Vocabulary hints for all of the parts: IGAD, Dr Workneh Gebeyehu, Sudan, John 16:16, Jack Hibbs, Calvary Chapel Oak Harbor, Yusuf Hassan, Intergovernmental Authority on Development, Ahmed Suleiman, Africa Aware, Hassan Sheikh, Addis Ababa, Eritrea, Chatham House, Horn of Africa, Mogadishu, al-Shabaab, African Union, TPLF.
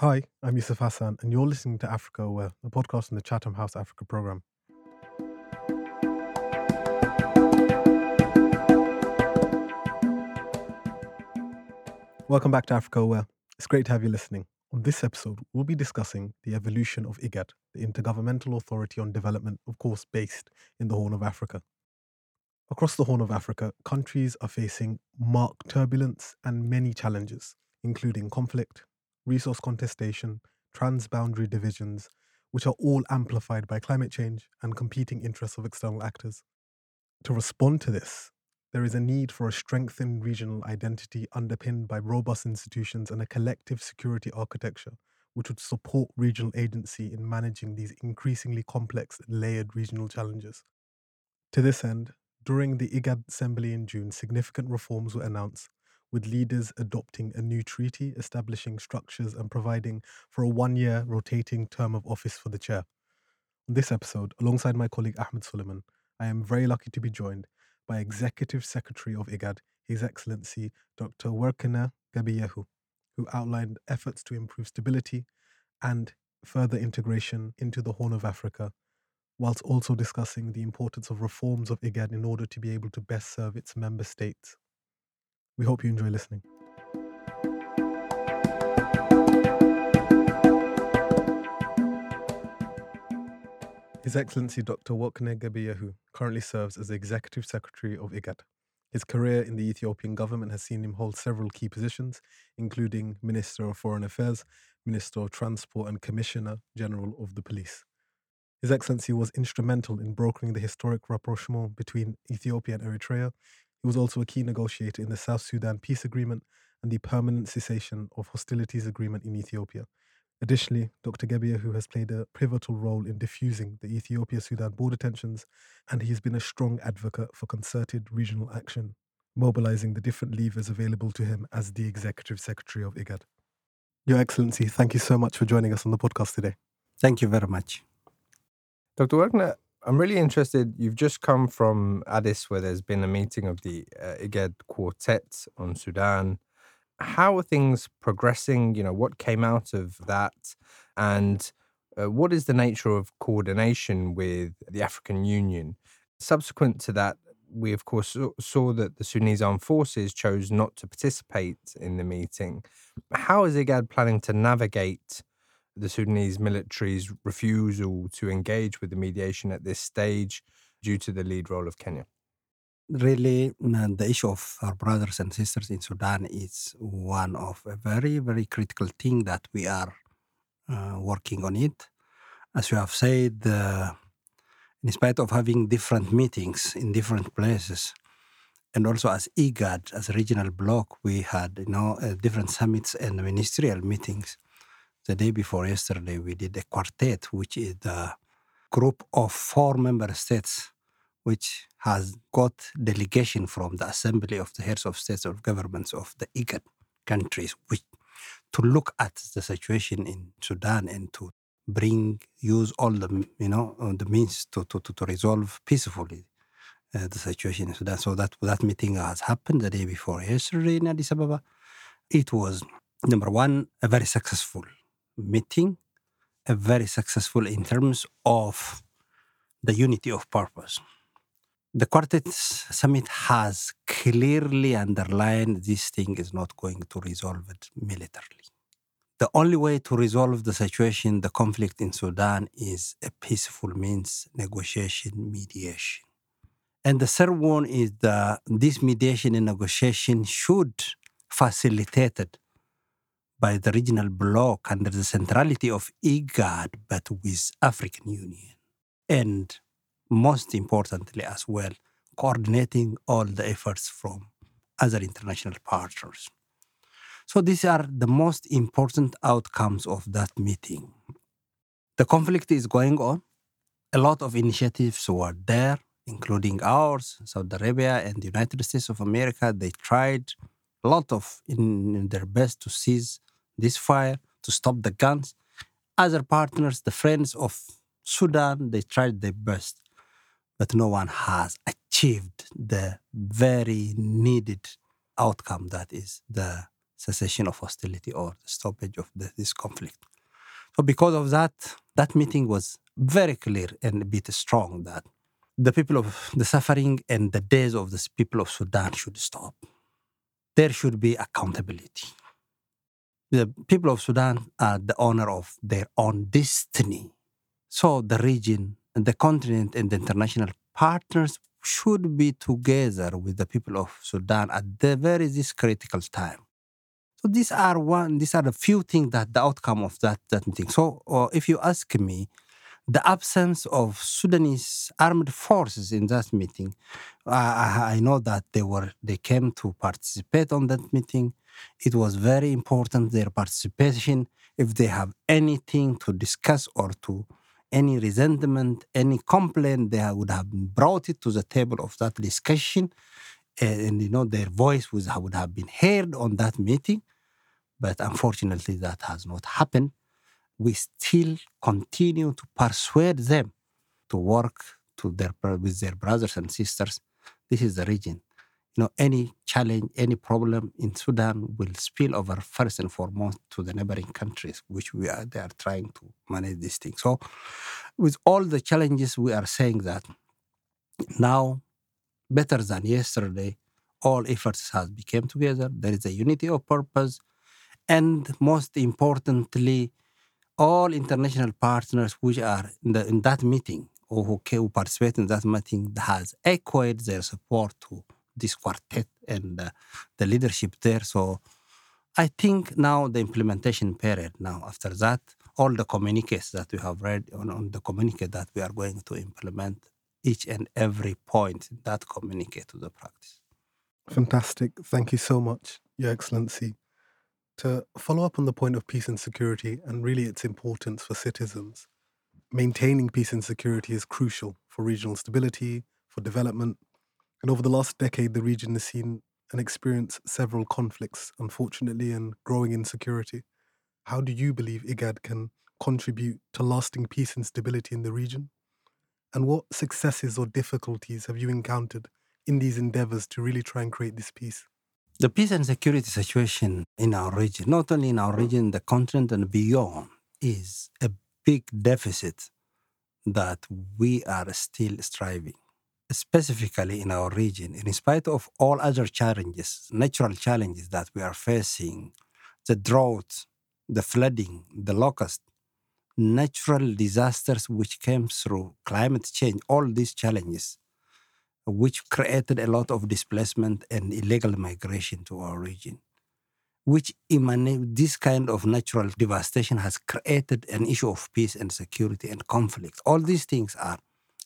Hi, I'm Yusuf Hassan, and you're listening to Africa Aware, a podcast on the Chatham House Africa program. Welcome back to Africa Aware. It's great to have you listening. On this episode, we'll be discussing the evolution of IGAD, the Intergovernmental Authority on Development, of course based in the Horn of Africa. Across the Horn of Africa, countries are facing marked turbulence and many challenges, including conflict, resource contestation, transboundary divisions, which are all amplified by climate change and competing interests of external actors. To respond to this, there is a need for a strengthened regional identity underpinned by robust institutions and a collective security architecture, which would support regional agency in managing these increasingly complex and layered regional challenges. To this end, during the IGAD Assembly in June, significant reforms were announced, with leaders adopting a new treaty, establishing structures and providing for a one-year rotating term of office for the chair. On this episode, alongside my colleague Ahmed Suleiman, I am very lucky to be joined by Executive Secretary of IGAD, His Excellency Dr Workneh Gebeyehu, who outlined efforts to improve stability and further integration into the Horn of Africa, whilst also discussing the importance of reforms of IGAD in order to be able to best serve its member states. We hope you enjoy listening. His Excellency Dr. Workneh Gebeyehu currently serves as the Executive Secretary of IGAD. His career in the Ethiopian government has seen him hold several key positions, including Minister of Foreign Affairs, Minister of Transport, and Commissioner General of the Police. His Excellency was instrumental in brokering the historic rapprochement between Ethiopia and Eritrea. He was also a key negotiator in the South Sudan peace agreement and the permanent cessation of hostilities agreement in Ethiopia. Additionally, Dr. Gebeyehu has played a pivotal role in diffusing the Ethiopia-Sudan border tensions, and he has been a strong advocate for concerted regional action, mobilizing the different levers available to him as the Executive Secretary of IGAD. Your Excellency, thank you so much for joining us on the podcast today. Thank you very much. Dr. Workneh, I'm really interested. You've just come from Addis, where there's been a meeting of the IGAD Quartet on Sudan. How are things progressing? You know, what came out of that? And what is the nature of coordination with the African Union? Subsequent to that, we, of course, saw that the Sudanese Armed Forces chose not to participate in the meeting. How is IGAD planning to navigate the Sudanese military's refusal to engage with the mediation at this stage due to the lead role of Kenya? Really, the issue of our brothers and sisters in Sudan is one of a very, very critical thing that we are working on it. As you have said, in spite of having different meetings in different places, and also as IGAD, as a regional bloc, we had different summits and ministerial meetings. The day before yesterday, we did a quartet, which is the group of four member states, which has got delegation from the Assembly of the Heads of States of Governments of the IGAD countries, which to look at the situation in Sudan and to use all the the means to resolve peacefully the situation in Sudan. So that meeting has happened the day before yesterday in Addis Ababa. It was, number one, a very successful meeting, very successful in terms of the unity of purpose. The Quartet Summit has clearly underlined this thing is not going to resolve it militarily. The only way to resolve the situation, the conflict in Sudan, is a peaceful means, negotiation, mediation. And the third one is that this mediation and negotiation should facilitate it by the regional bloc under the centrality of IGAD, but with African Union. And most importantly as well, coordinating all the efforts from other international partners. So these are the most important outcomes of that meeting. The conflict is going on. A lot of initiatives were there, including ours, Saudi Arabia and the United States of America. They tried a lot of in their best to seize this fire, to stop the guns. Other partners, the friends of Sudan, they tried their best, but no one has achieved the very needed outcome, that is the cessation of hostility or the stoppage of this conflict. So because of that, that meeting was very clear and a bit strong that the people of the suffering and the deaths of the people of Sudan should stop. There should be accountability. The people of Sudan are the owner of their own destiny. So the region and the continent and the international partners should be together with the people of Sudan at the very this critical time. So these are the few things that the outcome of that meeting. So if you ask me, the absence of Sudanese armed forces in that meeting, I know that they came to participate on that meeting. It was very important, their participation. If they have anything to discuss or to any resentment, any complaint, they would have brought it to the table of that discussion. And their voice would have been heard on that meeting. But unfortunately, that has not happened. We still continue to persuade them to work with their brothers and sisters. This is the region. Any challenge, any problem in Sudan will spill over first and foremost to the neighboring countries, which they are trying to manage this thing. So with all the challenges, we are saying that now, better than yesterday, all efforts have become together. There is a unity of purpose. And most importantly, all international partners which are in that meeting or who participate in that meeting has echoed their support to this quartet and the leadership there. So I think now the implementation period now, after that, all the communiques that we have read on the communique that we are going to implement each and every point in that communique to the practice. Fantastic. Thank you so much, Your Excellency. To follow up on the point of peace and security and really its importance for citizens, maintaining peace and security is crucial for regional stability, for development. And over the last decade, the region has seen and experienced several conflicts, unfortunately, and growing insecurity. How do you believe IGAD can contribute to lasting peace and stability in the region? And what successes or difficulties have you encountered in these endeavors to really try and create this peace? The peace and security situation in our region, not only in our region, the continent and beyond, is a big deficit that we are still striving, specifically in our region. And in spite of all other challenges, natural challenges that we are facing, the drought, the flooding, the locust, natural disasters which came through climate change, all these challenges, which created a lot of displacement and illegal migration to our region, which this kind of natural devastation has created an issue of peace and security and conflict. All these things are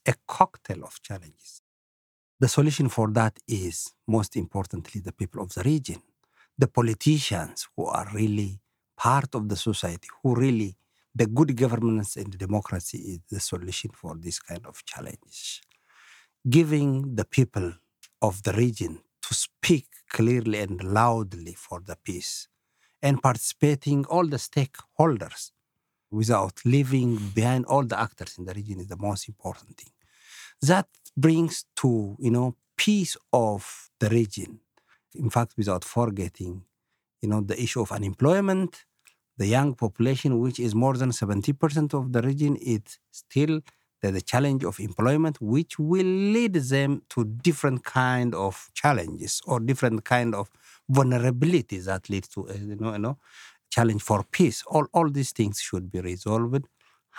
a cocktail of challenges. The solution for that is, most importantly, the people of the region, the politicians who are really part of the society, who really, the good governance and democracy is the solution for this kind of challenges. Giving the people of the region to speak clearly and loudly for the peace and participating all the stakeholders without leaving behind all the actors in the region is the most important thing. That brings to, peace of the region. In fact, without forgetting, the issue of unemployment, the young population, which is more than 70% of the region, it's still the challenge of employment, which will lead them to different kind of challenges or different kind of vulnerabilities that lead to challenge for peace. All these things should be resolved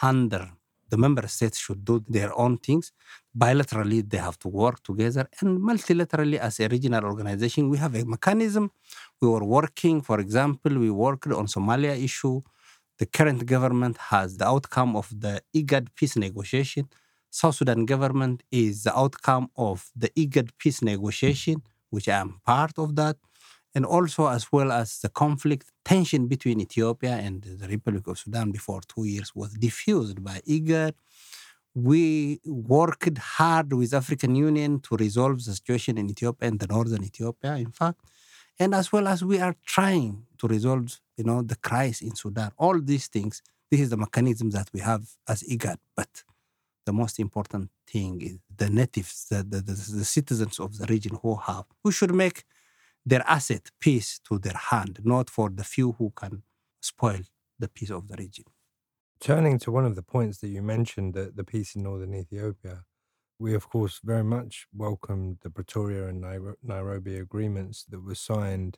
under the member states should do their own things. Bilaterally, they have to work together. And multilaterally, as a regional organization, we have a mechanism. We were working, for example, we worked on Somalia issue. The current government has the outcome of the IGAD peace negotiation. South Sudan government is the outcome of the IGAD peace negotiation, which I am part of that. And also as well as the conflict tension between Ethiopia and the Republic of Sudan before 2 years was diffused by IGAD. We worked hard with African Union to resolve the situation in Ethiopia and the northern Ethiopia, in fact. And as well as we are trying to resolve, the crisis in Sudan. All these things, this is the mechanism that we have as IGAD. But the most important thing is the natives, the citizens of the region who should make their asset, peace, to their hand, not for the few who can spoil the peace of the region. Turning to one of the points that you mentioned, the peace in northern Ethiopia, we of course very much welcomed the Pretoria and Nairobi agreements that were signed.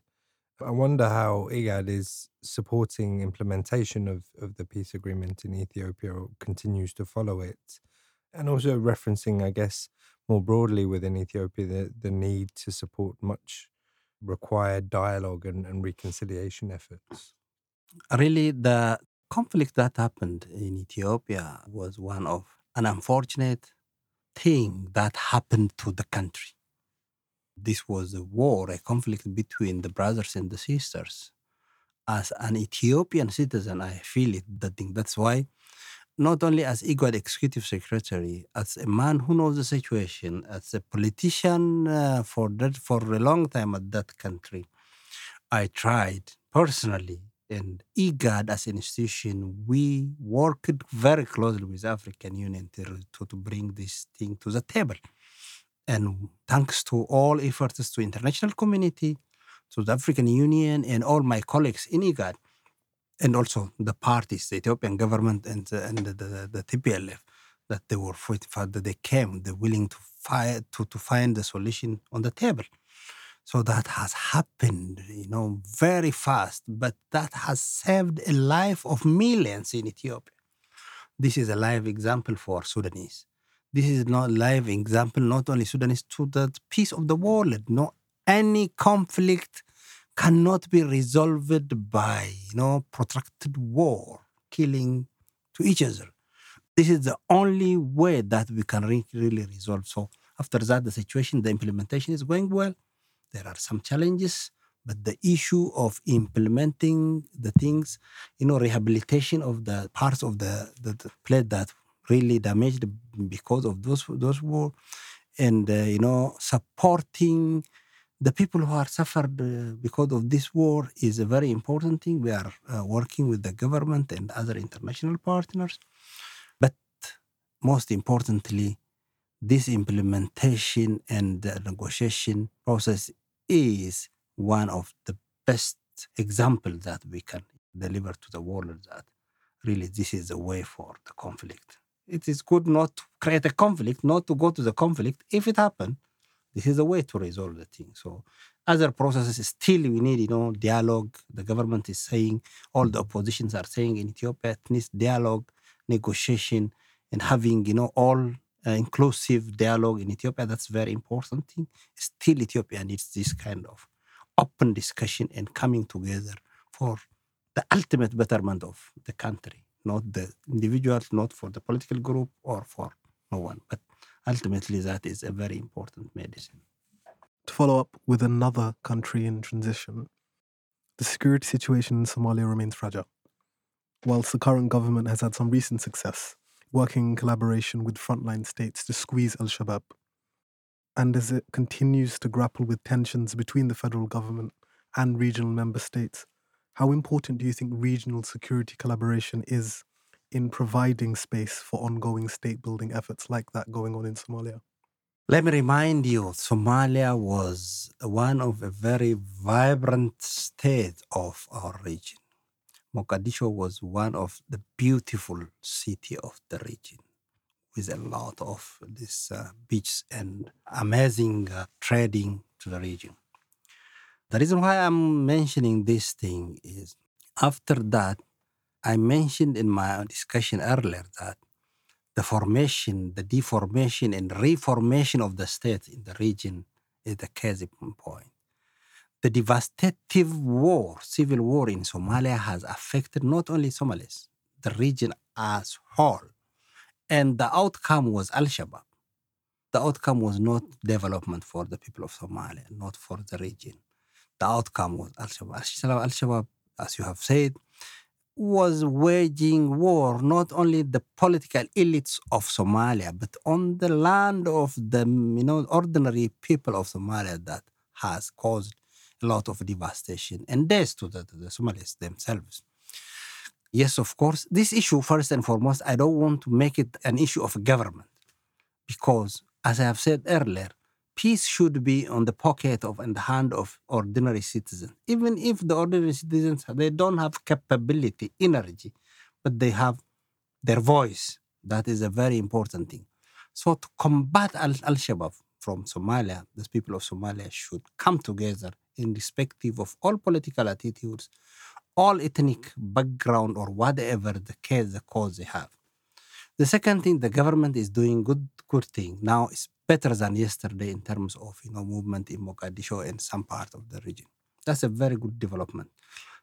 I wonder how IGAD is supporting implementation of the peace agreement in Ethiopia or continues to follow it. And also referencing, I guess, more broadly within Ethiopia, the need to support much required dialogue and reconciliation efforts. Really, the conflict that happened in Ethiopia was one of an unfortunate thing that happened to the country. This was a war, a conflict between the brothers and the sisters. As an Ethiopian citizen, I feel it, that thing. That's why, not only as IGAD Executive Secretary, as a man who knows the situation, as a politician for a long time at that country, I tried personally, and IGAD as an institution, we worked very closely with African Union to bring this thing to the table. And thanks to all efforts to international community, to the African Union, and all my colleagues in IGAD, and also the parties, the Ethiopian government and the TPLF, that they were that they came, they're willing to fight to find the solution on the table. So that has happened, very fast, but that has saved a life of millions in Ethiopia. This is a live example for Sudanese. This is not a live example, not only Sudanese, to the peace of the world. No, any conflict cannot be resolved by, protracted war, killing to each other. This is the only way that we can really resolve. So after that, the situation, the implementation is going well. There are some challenges, but the issue of implementing the things, rehabilitation of the parts of the plate that really damaged because of those war, and supporting the people who are suffered because of this war is a very important thing. We are working with the government and other international partners, but most importantly, this implementation and the negotiation process is one of the best examples that we can deliver to the world, that really this is the way for the conflict. It is good not to create a conflict, not to go to the conflict. If it happens, this is a way to resolve the thing. So other processes, still we need, dialogue. The government is saying, all the oppositions are saying in Ethiopia, it needs dialogue, negotiation, and having, all inclusive dialogue in Ethiopia. That's very important thing. Still Ethiopia needs this kind of open discussion and coming together for the ultimate betterment of the country, not the individuals, not for the political group or for no one. But ultimately, that is a very important medicine. To follow up with another country in transition, the security situation in Somalia remains fragile. Whilst the current government has had some recent success, working in collaboration with frontline states to squeeze al-Shabaab, and as it continues to grapple with tensions between the federal government and regional member states, how important do you think regional security collaboration is in providing space for ongoing state-building efforts like that going on in Somalia? Let me remind you, Somalia was one of a very vibrant states of our region. Mogadishu was one of the beautiful cities of the region, with a lot of these beaches and amazing trading to the region. The reason why I'm mentioning this thing is, after that, I mentioned in my discussion earlier that the formation, the deformation and reformation of the state in the region is the case point. The devastating war, civil war in Somalia has affected not only Somalis, the region as whole. And the outcome was al-Shabaab. The outcome was not development for the people of Somalia, not for the region. The outcome was al-Shabaab. Al-Shabaab, as you have said, was waging war not only the political elites of Somalia, but on the land of the ordinary people of Somalia, that has caused a lot of devastation and death to the Somalis themselves. Yes, of course, this issue, first and foremost, I don't want to make it an issue of government, because, as I have said earlier, peace should be on the pocket of and the hand of ordinary citizens. Even if the ordinary citizens, they don't have capability, energy, but they have their voice. That is a very important thing. So to combat al-Shabaab from Somalia, the people of Somalia should come together irrespective of all political attitudes, all ethnic background, or whatever the case, the cause they have. The second thing, the government is doing good thing. Now it's better than yesterday in terms of movement in Mogadishu and some part of the region. That's a very good development,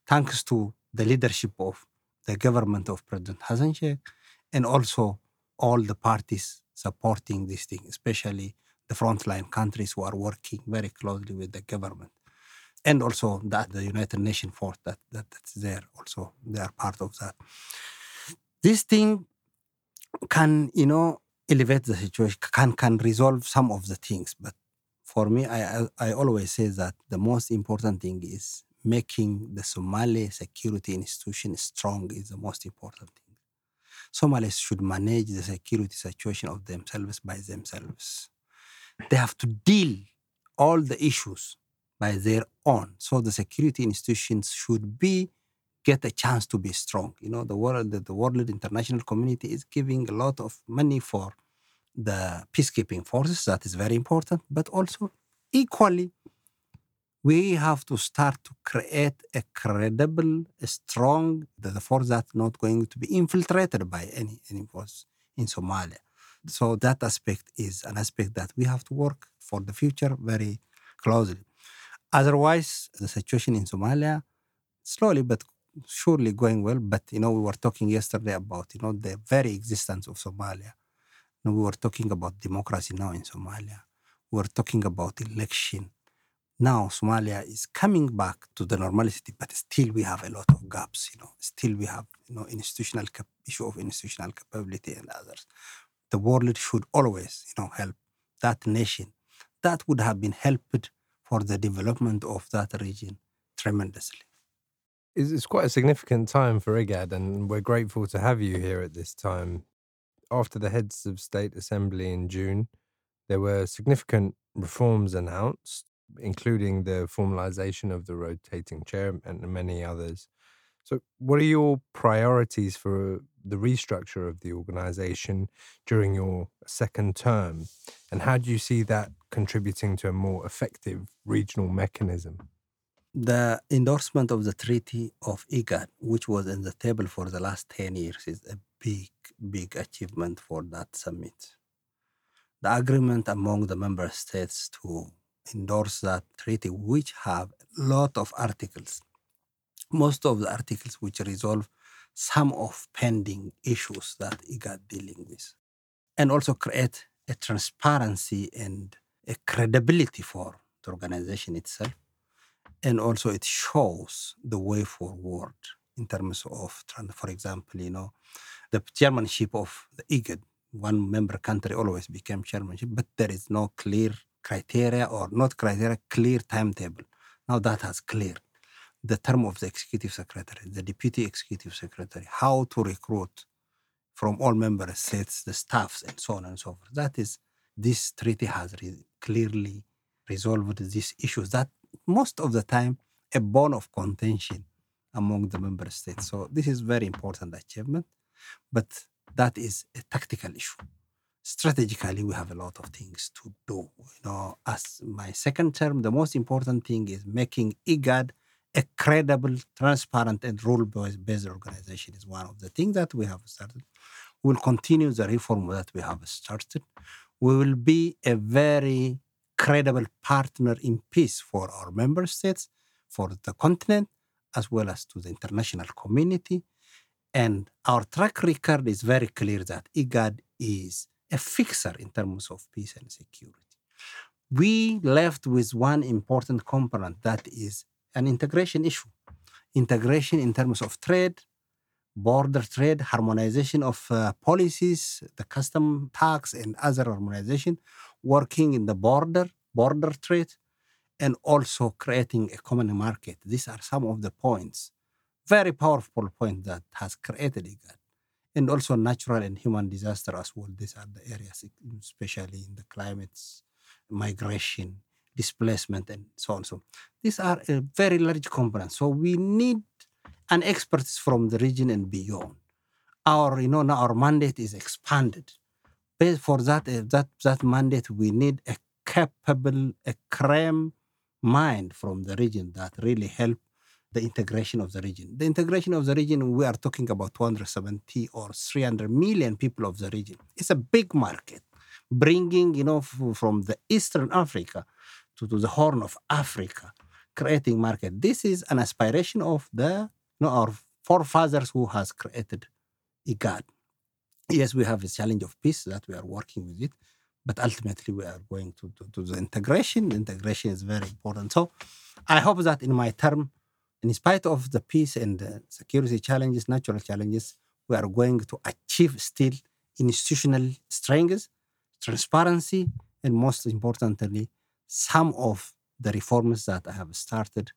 thanks to the leadership of the government of President Hassan Sheikh and also all the parties supporting this thing, especially the frontline countries who are working very closely with the government. And also that the United Nations force that's there also, they are part of that. This thing can, elevate the situation, can resolve some of the things. But for me, I always say that the most important thing is making the Somali security institution strong is the most important thing. Somalis should manage the security situation of themselves by themselves. They have to deal all the issues by their own. So the security institutions should get a chance to be strong. The world international community is giving a lot of money for the peacekeeping forces. That is very important. But also, equally, we have to start to create a credible, a strong, the force that's not going to be infiltrated by any force in Somalia. So that aspect is an aspect that we have to work for the future very closely. Otherwise, the situation in Somalia, slowly but surely going well. But, we were talking yesterday about, the very existence of Somalia. And we were talking about democracy now in Somalia. We were talking about election. Now Somalia is coming back to the normality, but still we have a lot of gaps, Still we have, issue of institutional capability and others. The world should always, help that nation. That would have been helped for the development of that region tremendously. It's quite a significant time for IGAD, and we're grateful to have you here at this time. After the Heads of State Assembly in June, there were significant reforms announced, including the formalization of the rotating chair and many others. So what are your priorities for the restructure of the organization during your second term? And how do you see that contributing to a more effective regional mechanism? The endorsement of the Treaty of IGAD, which was on the table for the last 10 years, is a big, big achievement for that summit. The agreement among the member states to endorse that treaty, which have a lot of articles, most of the articles which resolve some of pending issues that IGAD dealing with, and also create a transparency and a credibility for the organization itself. And also it shows the way forward in terms of, for example, the chairmanship of the IGAD. One member country always became chairmanship, but there is no clear criteria or not criteria, clear timetable. Now that has cleared. The term of the executive secretary, the deputy executive secretary, how to recruit from all member states, the staffs, and so on and so forth. That is, this treaty has clearly resolved these issues that most of the time a bone of contention among the member states. So this is very important achievement, but that is a tactical issue. Strategically, we have a lot of things to do. As my second term, the most important thing is making IGAD a credible, transparent, and rule-based organization is one of the things that we have started. We'll continue the reform that we have started. We will be a very credible partner in peace for our member states, for the continent, as well as to the international community. And our track record is very clear that IGAD is a fixer in terms of peace and security. We left with one important component that is an integration issue. Integration in terms of trade, border trade, harmonization of policies, the custom tax and other harmonization, working in the border trade, and also creating a common market. These are some of the points, very powerful points that has created IGAD. And also natural and human disaster as well. These are the areas, especially in the climate migration, displacement, and so on. So these are a very large component. So we need an experts from the region and beyond. Our, now our mandate is expanded. Based for that mandate, we need a capable, a CRAM mind from the region that really help the integration of the region. The integration of the region, we are talking about 270 or 300 million people of the region. It's a big market, bringing, from the Eastern Africa to the Horn of Africa, creating market. This is an aspiration of the, our forefathers who has created IGAD. Yes, we have a challenge of peace that we are working with it, but ultimately we are going to the integration. The integration is very important. So I hope that in my term, in spite of the peace and the security challenges, natural challenges, we are going to achieve still institutional strength, transparency, and most importantly, some of the reforms that I have started,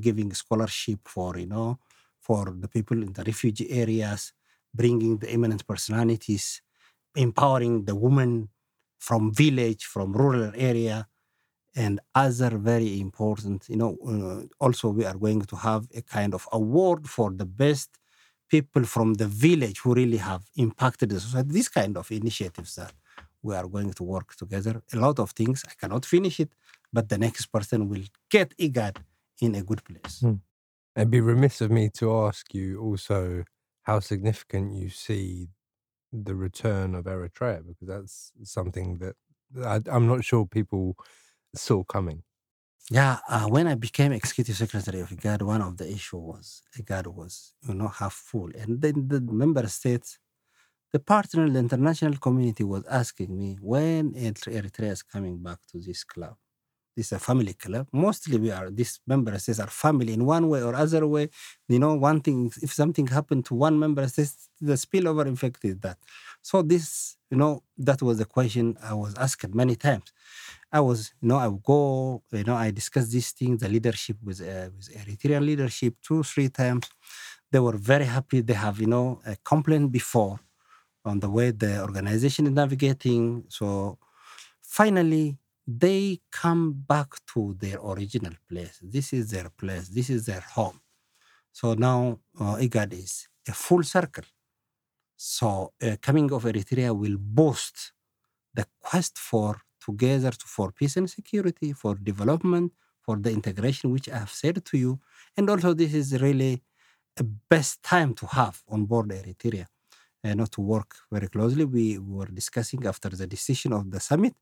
giving scholarship for the people in the refugee areas, bringing the eminent personalities, empowering the women from village, from rural area, and other very important, also we are going to have a kind of award for the best people from the village who really have impacted the society. These kind of initiatives that we are going to work together. A lot of things, I cannot finish it, but the next person will get IGAD in a good place. It'd be remiss of me to ask you also how significant you see the return of Eritrea, because that's something that I'm not sure people saw coming. Yeah, when I became Executive Secretary of IGAD, one of the issues was IGAD was, half full. And then the member states, the partner, the international community was asking me, when Eritrea is coming back to this club? This is a family club. Mostly these member states are family in one way or other way. One thing, if something happened to one member state, the spillover effect is that. So this, that was the question I was asked many times. I was, I would go, I discussed this thing, the leadership with Eritrean leadership 2-3 times. They were very happy. They have, a complaint before on the way the organization is navigating. So finally, they come back to their original place. This is their place. This is their home. So now IGAD is a full circle. So coming of Eritrea will boost the quest for peace and security, for development, for the integration, which I have said to you. And also this is really the best time to have on board Eritrea and to work very closely. We were discussing after the decision of the summit,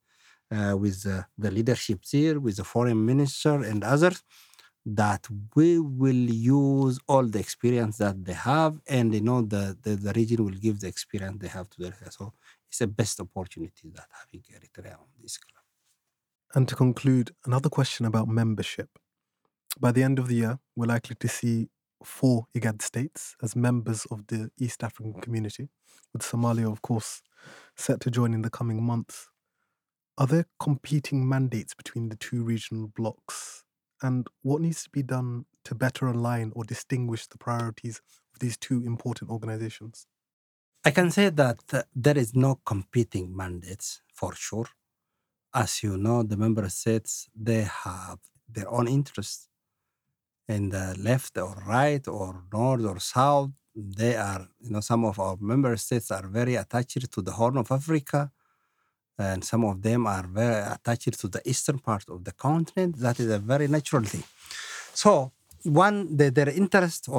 with the leadership there, with the foreign minister and others, that we will use all the experience that they have, and the region will give the experience they have to their head. So it's the best opportunity that having Eritrea on this club. And to conclude, another question about membership. By the end of the year, we're likely to see 4 IGAD states as members of the East African community, with Somalia, of course, set to join in the coming months. Are there competing mandates between the two regional blocs? And what needs to be done to better align or distinguish the priorities of these two important organizations? I can say that there is no competing mandates, for sure. As you know, the member states, they have their own interests. In the left or right or north or south, they are, some of our member states are very attached to the Horn of Africa. And some of them are very attached to the eastern part of the continent. That is a very natural thing. So, one, their interest in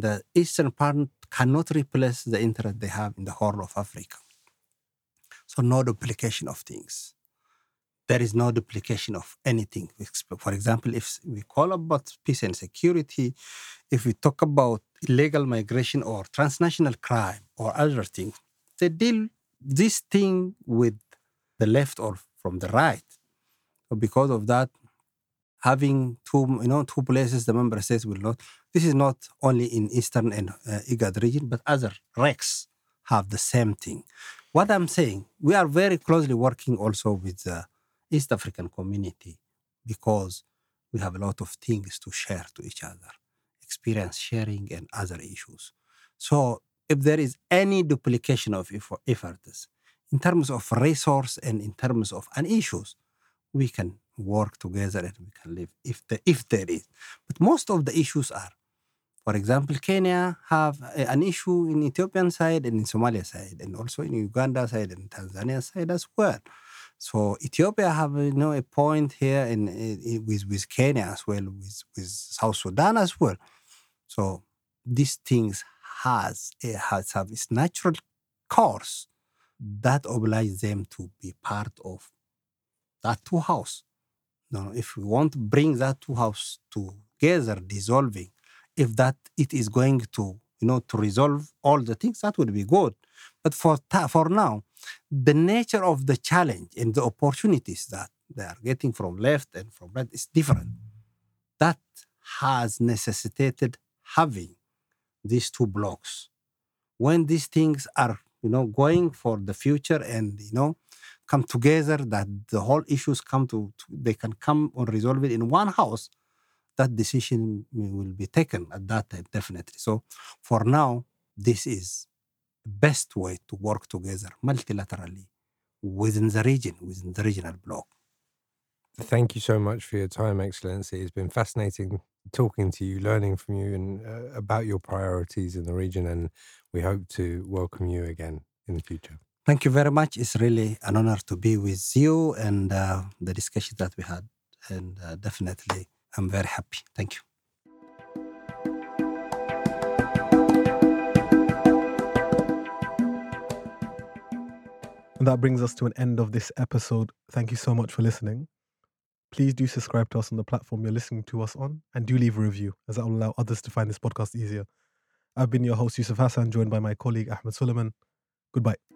the eastern part cannot replace the interest they have in the Horn of Africa. So, no duplication of things. There is no duplication of anything. For example, if we call about peace and security, if we talk about illegal migration or transnational crime or other things, they deal this thing with the left or from the right. So because of that, having two places, the member states will not. This is not only in Eastern and IGAD region, but other RECs have the same thing. What I'm saying, we are very closely working also with the East African community because we have a lot of things to share to each other, experience sharing and other issues. So if there is any duplication of efforts in terms of resource and in terms of issues, we can work together and we can live if there is. But most of the issues are, for example, Kenya have an issue in Ethiopian side and in Somalia side, and also in Uganda side and Tanzania side as well. So Ethiopia have a point here with Kenya as well, with South Sudan as well. So these things have its natural course that obliges them to be part of that two house. Now, if we want to bring that two house together, dissolving, if that it is going to to resolve all the things, that would be good. But for now, the nature of the challenge and the opportunities that they are getting from left and from right is different. That has necessitated having these two blocks. When these things are going for the future and come together, that the whole issues they can come or resolve it in one house, that decision will be taken at that time, definitely. So for now, this is the best way to work together multilaterally within the region, within the regional bloc. Thank you so much for your time, Excellency. It's been fascinating talking to you, learning from you and about your priorities in the region, and we hope to welcome you again in the future. Thank you very much. It's really an honor to be with you and the discussion that we had, and definitely I'm very happy. Thank you. And that brings us to an end of this episode. Thank you so much for listening. Please do subscribe to us on the platform you're listening to us on, and do leave a review, as that will allow others to find this podcast easier. I've been your host, Yusuf Hassan, joined by my colleague, Ahmed Suleiman. Goodbye.